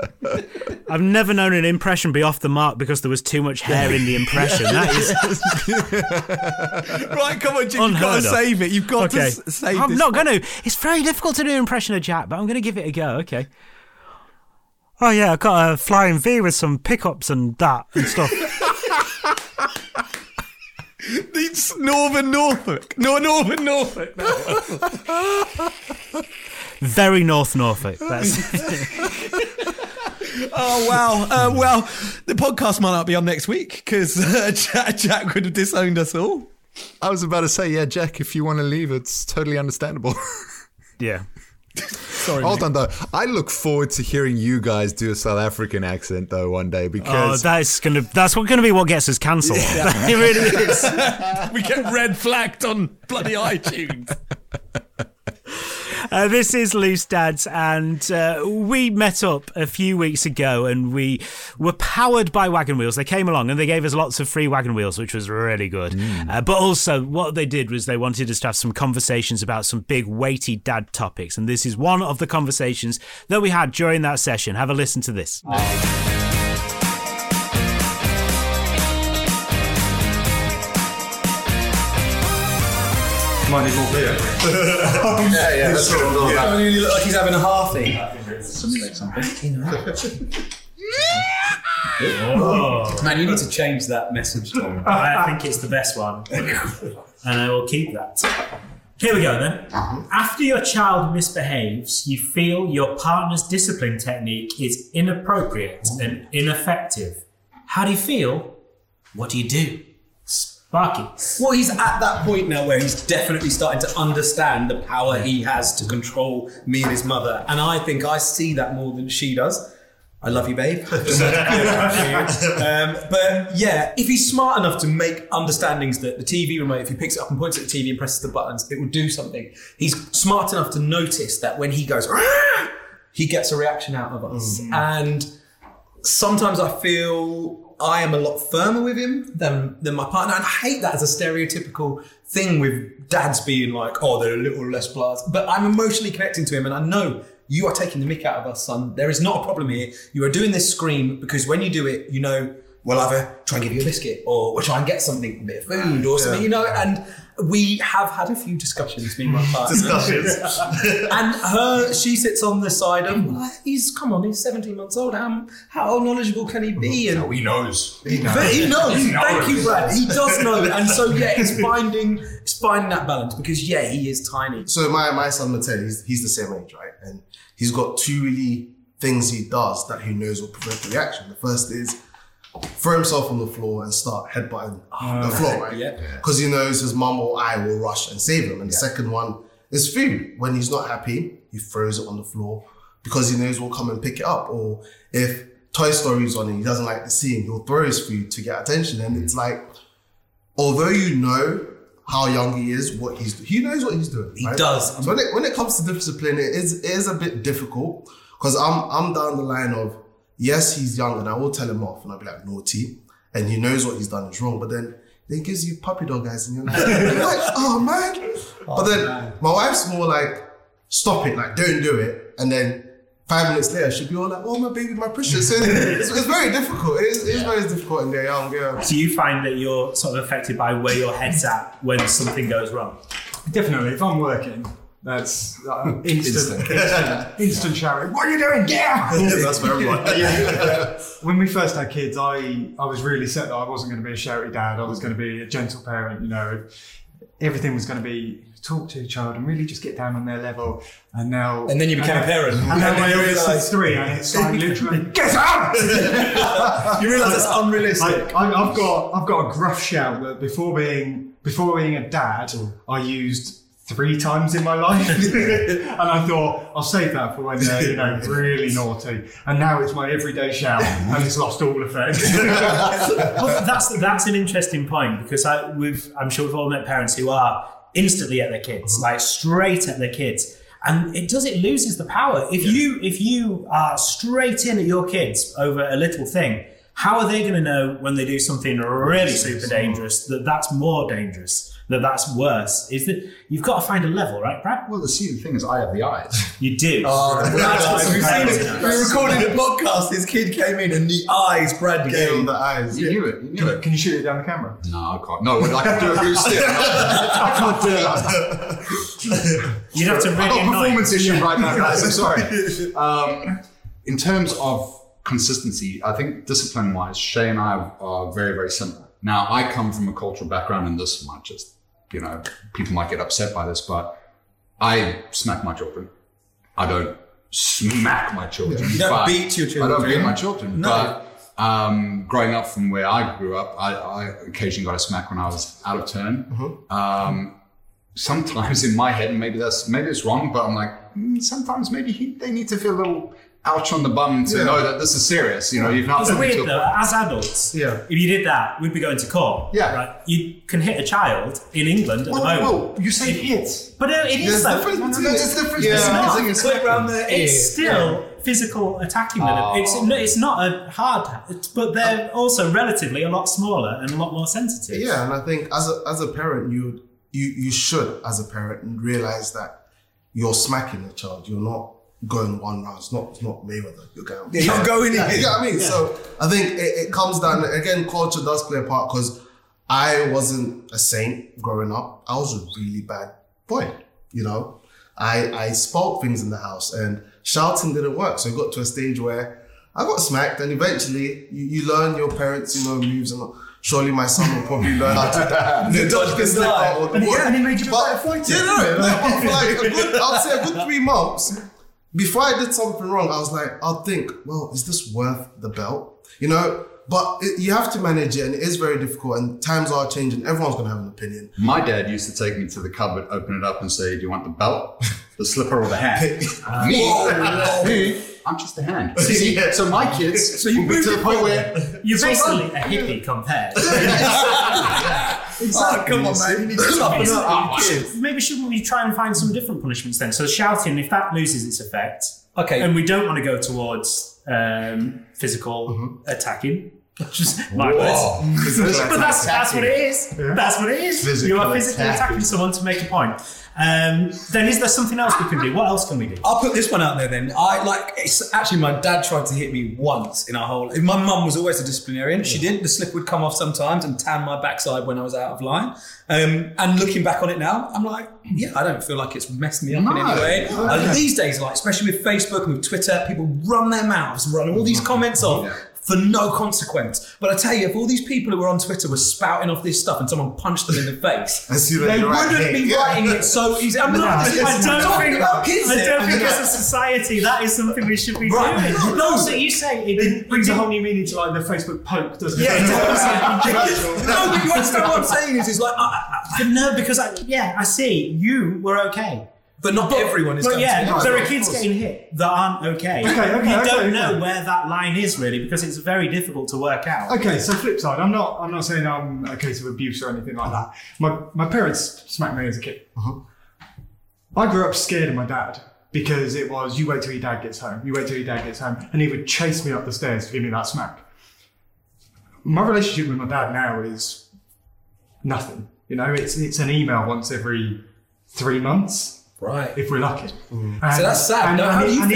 I've never known an impression be off the mark because there was too much hair in the impression. That is... Right, come on, Jim, you've got to save it. You've got to save this. I'm not going to. It's very difficult to do an impression of Jack, but I'm going to give it a go, okay. Oh, yeah, I've got a flying V with some pickups and that and stuff. It's Northern Norfolk. Very North Norfolk. That's... Oh, wow. Well, the podcast might not be on next week because Jack would have disowned us all. I was about to say, yeah, Jack, if you want to leave, it's totally understandable. Yeah. Sorry, hold on, though. I look forward to hearing you guys do a South African accent, though, one day because... Oh, that's going to be what gets us cancelled. Yeah. It really is. We get red flagged on bloody iTunes. This is Loose Dads, and we met up a few weeks ago and we were powered by Wagon Wheels. They came along and they gave us lots of free Wagon Wheels, which was really good. But also what they did was they wanted us to have some conversations about some big weighty dad topics. And this is one of the conversations that we had during that session. Have a listen to this. Mine is all beer. Yeah, that's what I'm talking about. I mean, you look like he's having a halfie. Man, you need to change that message, Tom. I think it's the best one. And I will keep that. Here we go then. After your child misbehaves, you feel your partner's discipline technique is inappropriate and ineffective. How do you feel? What do you do? Well, he's at that point now where he's definitely starting to understand the power he has to control me and his mother. And I think I see that more than she does. I love you, babe. But yeah, if he's smart enough to make understandings that the TV remote, if he picks it up and points at the TV and presses the buttons, it will do something. He's smart enough to notice that when he goes, he gets a reaction out of us. And sometimes I feel I am a lot firmer with him than my partner. And I hate that as a stereotypical thing with dads being like, oh, they're a little less blah. But I'm emotionally connecting to him and I know you are taking the mick out of us, son. There is not a problem here. You are doing this scream because when you do it, you know, we'll either try and give you a biscuit or we'll try and get something, a bit of food or something, you know. And we have had a few discussions, me and my partner. And she sits on the side of, he's 17 months old. How knowledgeable can he be? And, no, he knows. He knows. Thank you, Brad. He does know. And so, yeah, it's finding that balance because, yeah, he is tiny. So my son, Matei, he's the same age, right? And he's got two really things he does that he knows will provoke a reaction. The first is, throw himself on the floor and start headbutting the floor, right? Because he knows his mum or I will rush and save him. And the second one is food. When he's not happy, he throws it on the floor because he knows we'll come and pick it up. Or if Toy Story's on and he doesn't like the scene, he'll throw his food to get attention. And it's like, although you know how young he is, what he's doing, he knows what he's doing. He does. So when it comes to discipline, it is a bit difficult because I'm down the line of, yes, he's young and I will tell him off and I'll be like, naughty. And he knows what he's done is wrong. But then he gives you puppy dog eyes and you're like, oh man. But then my wife's more like, stop it, like don't do it. And then 5 minutes later, she'll be all like, oh my baby, my precious. So it's very difficult. It is very difficult in their young girl. Do you find that you're sort of affected by where your head's at when something goes wrong? Definitely, if I'm working. That's instant shouting. What are you doing? Get out! That's for everyone. When we first had kids, I was really set that I wasn't going to be a shouty dad. I was going to be a gentle parent. You know, everything was going to be talk to your child and really just get down on their level. And now, and then you became a parent. And now my youngest is 3, and it's like literally get out. You realise that's unrealistic. I've got a gruff shout that before being a dad, I used 3 times in my life, and I thought I'll save that for when they're really naughty. And now it's my everyday shout, and it's lost all effect. Well, that's an interesting point because I'm sure we've all met parents who are instantly at their kids, like straight at their kids, and it loses the power if you are straight in at your kids over a little thing. How are they going to know when they do something really super dangerous that that's more dangerous, that that's worse? Is that you've got to find a level, right, Brad? Well, the thing is, I have the eyes. You do. We recorded a podcast. This kid came in and the eyes. Brad gave him the eyes. You knew it. Can you shoot it down the camera? No, I can't. No, I can do it through stick. I can't do it. You'd have to really. I've got a performance issue right now, guys. I'm sorry. In terms of consistency, I think discipline-wise, Shay and I are very, very similar. Now, I come from a cultural background, and this might just, people might get upset by this, but I smack my children. I don't smack my children. Yeah. You don't beat your children. I don't beat my children. No. But growing up from where I grew up, I occasionally got a smack when I was out of turn. Mm-hmm. Sometimes in my head, and maybe it's wrong, but I'm like, sometimes maybe they need to feel a little ouch on the bum to know that this is serious. You've not. It's weird though. As adults, if you did that, we'd be going to court. Yeah, right. You can hit a child in England at the moment. You say hit, but it is though. It's different. It's not. It's still physical attacking them. Oh. It's not a hard, but they're also relatively a lot smaller and a lot more sensitive. Yeah, and I think as a parent, you should as a parent realize that you're smacking a child. You're not going one round. It's not Mayweather. You're going. Yeah, you're going in. You know what I mean? Yeah. So I think it comes down, again, culture does play a part because I wasn't a saint growing up. I was a really bad boy, I spoiled things in the house and shouting didn't work. So it got to a stage where I got smacked and eventually you learn your parents, moves and all. Surely my son will probably learn how to dodge this out or the boy. And he made you a fighter. Yeah, but like I'd say a good 3 months, before I did something wrong, I was like, I'll think, well, is this worth the belt? But you have to manage it and it is very difficult and times are changing. Everyone's going to have an opinion. My dad used to take me to the cupboard, open it up and say, do you want the belt, the slipper or the hand? Me? I'm just a hand. So my kids, will be to the point where... You're basically a hippie compared. Exactly. Come on, man. You need to stop kids. Maybe shouldn't we try and find some different punishments then? So shouting, if that loses its effect, okay, and we don't want to go towards physical attacking, Just my words. But that's what it is. Yeah. That's what it is. Physical, you are physically attacking someone to make a point. Then is there something else we can do? What else can we do? I'll put this one out there then. It's actually my dad tried to hit me once in our whole life. My mum was always a disciplinarian. She did. The slip would come off sometimes and tan my backside when I was out of line. And looking back on it now, I'm like, I don't feel like it's messed me up in any way. These days, especially with Facebook and with Twitter, people run their mouths and run all these comments on. For no consequence. But I tell you, if all these people who were on Twitter were spouting off this stuff and someone punched them in the face, they wouldn't be writing it so easy. I don't think as a society that is something we should be doing. No, so you say it brings a whole new meaning to the Facebook poke, doesn't it? Yeah, it does. No, but you understand what I'm saying is because I see you were okay. But not everyone is going to be. There are kids getting hit that aren't okay. You don't know where that line is really, because it's very difficult to work out. Okay, so flip side, I'm not saying I'm a case of abuse or anything like that. My parents smacked me as a kid. Uh-huh. I grew up scared of my dad because it was, you wait till your dad gets home, and he would chase me up the stairs to give me that smack. My relationship with my dad now is nothing. It's an email once every 3 months. Right. If we're lucky. Mm. So that's sad. And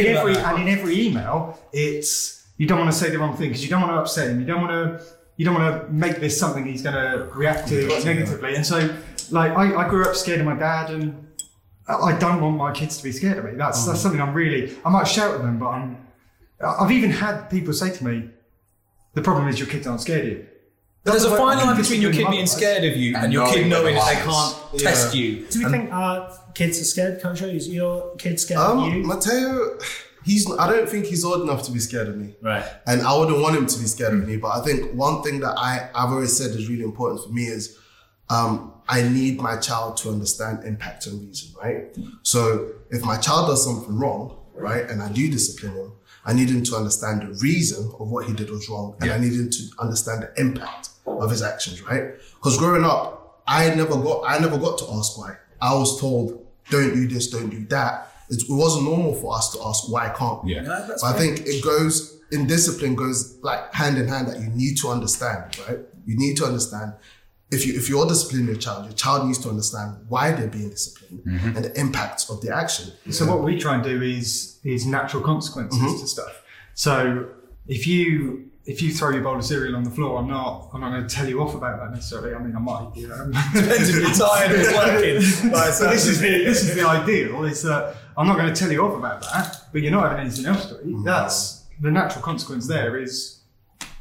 in every email, it's, you don't want to say the wrong thing because you don't want to upset him. You don't want to make this something he's going to react to negatively. And so I grew up scared of my dad, and I don't want my kids to be scared of me. That's something I might shout at them, but I've even had people say to me, the problem is your kids aren't scared of you. There's a fine line between your kid being scared of you and your kid knowing that they can't test you. Do we think our kids are scared? Can't show you. Is your kid scared of you? Mateo, I don't think he's old enough to be scared of me. Right. And I wouldn't want him to be scared of me. But I think one thing that I've always said is really important for me is I need my child to understand impact and reason, right? So if my child does something wrong, right, and I do discipline him, I need him to understand the reason of what he did was wrong, and I need him to understand the impact of his actions, right? Because growing up, I never got to ask why. I was told, don't do this, don't do that. It wasn't normal for us to ask why can't we? Yeah. But I think it goes, in discipline goes hand in hand, that you need to understand, right? You need to understand. If you're disciplining your child needs to understand why they're being disciplined and the impacts of the action. So what we try and do is natural consequences to stuff. So if you throw your bowl of cereal on the floor, I'm not going to tell you off about that necessarily. I mean, I might, depends if you're tired and it's working. Right, so this is the ideal. It's that I'm not going to tell you off about that, but you're not having anything else to eat. That's the natural consequence. There is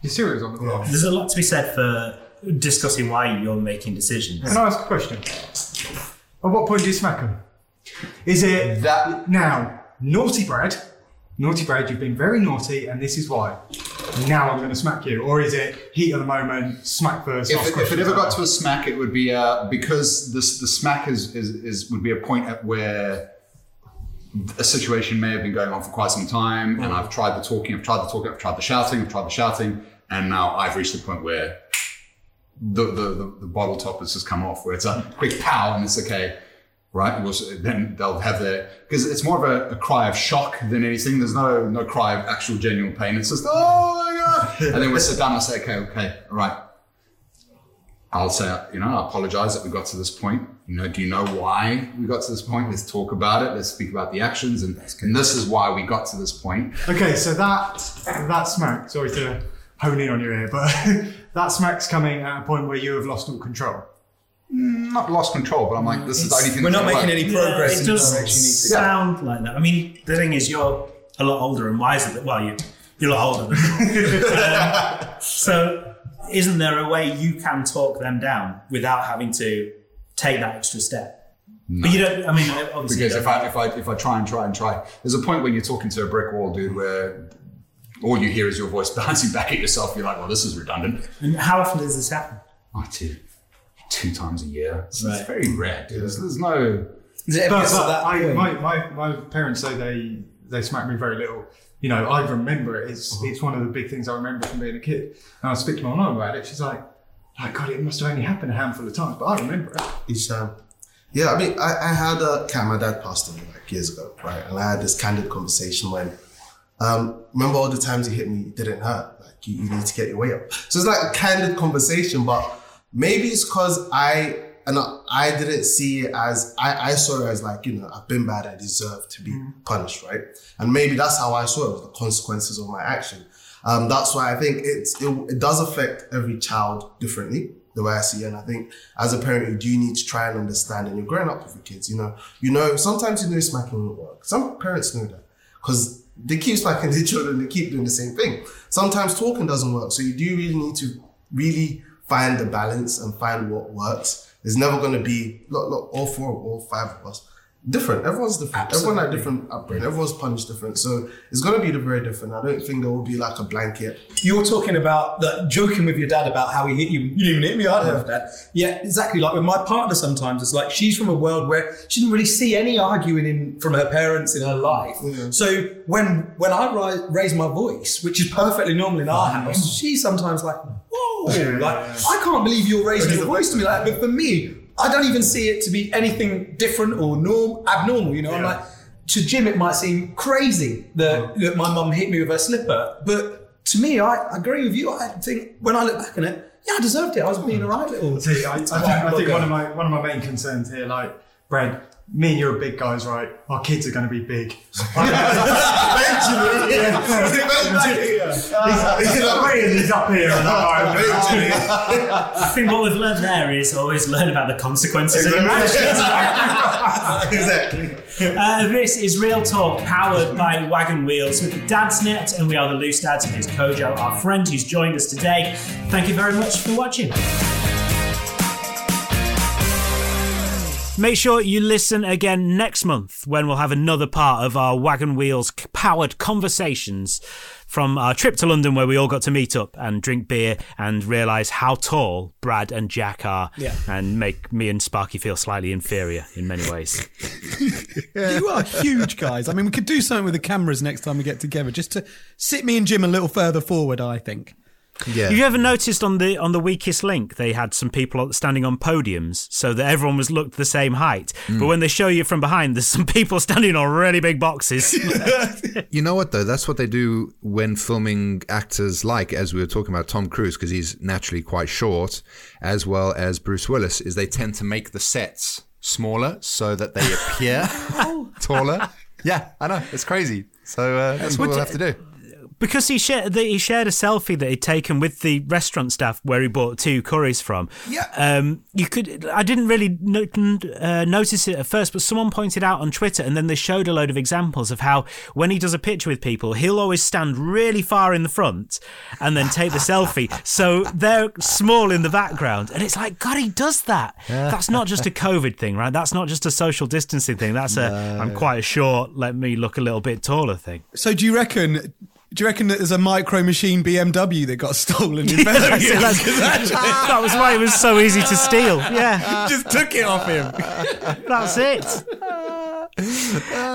your cereal's on the floor. There's a lot to be said for discussing why you're making decisions. Can I ask a question? At what point do you smack them? Is it that now, naughty Brad, you've been very naughty and this is why. Now I'm going to smack you. Or is it heat of the moment, smack first? If it ever got to a smack, it would be because the smack is would be a point at where a situation may have been going on for quite some time, and I've tried the talking, I've tried the shouting, and now I've reached the point where the bottle top has just come off, where it's a quick pow and it's okay, right? Then they'll have their, because it's more of a cry of shock than anything. There's no cry of actual genuine pain. It's just, oh my God. And then we'll sit down and say, okay, all right. I'll say, I apologize that we got to this point. Do you know why we got to this point? Let's talk about it. Let's speak about the actions. And this is why we got to this point. Okay, so that smack, sorry to hone in on your ear, but that smack's coming at a point where you have lost all control. Not lost control, but I'm like, this is the only thing. We're not making any progress in the direction you need to sound like that. I mean, the thing is, you're a lot older and wiser than, you're a lot older than me. So isn't there a way you can talk them down without having to take that extra step? No. But you don't, I mean, obviously. Because if I try, there's a point when you're talking to a brick wall, dude, where all you hear is your voice bouncing back at yourself. You're like, well, this is redundant. And how often does this happen? Oh, two times a year. So it's very rare, dude. There's no... My parents say they smack me very little. I remember it. It's one of the big things I remember from being a kid. And I speak to my mum about it. She's like, oh, God, it must have only happened a handful of times, but I remember it. Each time. Yeah, I mean, I had my dad passed away years ago, right? And I had this candid conversation when Remember all the times you hit me, it didn't hurt. Like, you need to get your way up. So it's like a candid conversation, but maybe it's because I didn't see it as, I saw it as like, you know, I've been bad, I deserve to be punished, right? And maybe that's how I saw it, the consequences of my action. That's why I think it does affect every child differently, the way I see it. And I think as a parent, you do need to try and understand, and you're growing up with your kids, you know, sometimes smacking won't work. Some parents know that because they keep smacking their children, they keep doing the same thing. Sometimes talking doesn't work. So you do really need to really find the balance and find what works. There's never going to be, look, all five of us, different. Everyone's different. Absolutely. Everyone had different upbringing. Everyone's punished different. So it's going to be very different. I don't think there will be like a blanket. You were talking about joking with your dad about how he hit you. You didn't even hit me, I'd have that. Yeah, exactly. Like with my partner sometimes, it's like she's from a world where she didn't really see any arguing from her parents in her life. Yeah. So when I raise my voice, which is perfectly normal in our house, she's sometimes like, whoa, I can't believe you're raising your voice to me like that. But for me, I don't even see it to be anything different or abnormal, you know? Yeah. I'm like, to Jim, it might seem crazy that my mum hit me with her slipper. But to me, I agree with you. I think when I look back on it, yeah, I deserved it. I was being a right little... See, I think one of my main concerns here, like, Brad, me and you are big guys, right? Our kids are going to be big. Eventually, he's up here. I think what we've learned there is always learn about the consequences of your actions. Exactly. This is Real Talk, powered by Wagon Wheels with Dadsnet, and we are the Loose Dads, and it's Kojo, our friend, who's joined us today. Thank you very much for watching. Make sure you listen again next month when we'll have another part of our Wagon Wheels powered conversations from our trip to London, where we all got to meet up and drink beer and realise how tall Brad and Jack are and make me and Sparky feel slightly inferior in many ways. You are huge, guys. I mean, we could do something with the cameras next time we get together, just to sit me and Jim a little further forward, I think. Yeah. Have you ever noticed on the Weakest Link they had some people standing on podiums so that everyone looked the same height, but when they show you from behind, there's some people standing on really big boxes. You know what though? That's what they do when filming actors like, as we were talking about, Tom Cruise, because he's naturally quite short, as well as Bruce Willis, is they tend to make the sets smaller so that they appear taller. Yeah, I know, it's crazy. So that's what we'll have to do. Because he shared a selfie that he'd taken with the restaurant staff where he bought two curries from. Yeah. I didn't really notice it at first, but someone pointed out on Twitter, and then they showed a load of examples of how when he does a picture with people, he'll always stand really far in the front and then take the selfie. So they're small in the background. And it's like, God, he does that. That's not just a COVID thing, right? That's not just a social distancing thing. That's I'm quite short, let me look a little bit taller thing. So do you reckon that there's a micro machine BMW that got stolen in Birmingham? Yeah, that was why it was so easy to steal. Yeah, just took it off him. That's it.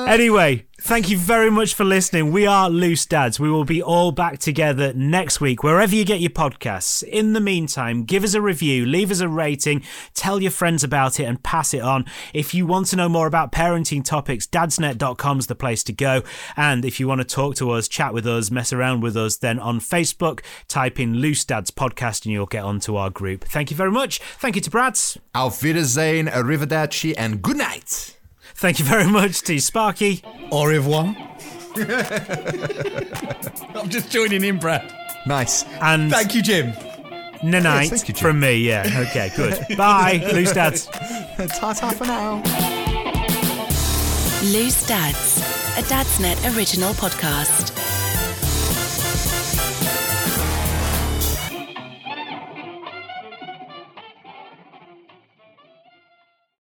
Anyway, thank you very much for listening. We are Loose Dads. We will be all back together next week, wherever you get your podcasts. In the meantime, give us a review, leave us a rating, tell your friends about it and pass it on. If you want to know more about parenting topics, dadsnet.com is the place to go. And if you want to talk to us, chat with us, mess around with us, then on Facebook, type in Loose Dads Podcast and you'll get onto our group. Thank you very much. Thank you to Brads. Auf Wiedersehen, arrivederci, and good night. Thank you very much to Sparky. Au revoir. I'm just joining in, Brad. Nice. And thank you, Jim. Nanite, yes, you, Jim. From me, yeah. Okay, good. Bye, Loose Dads. Ta-ta for now. Loose Dads, a Dadsnet original podcast.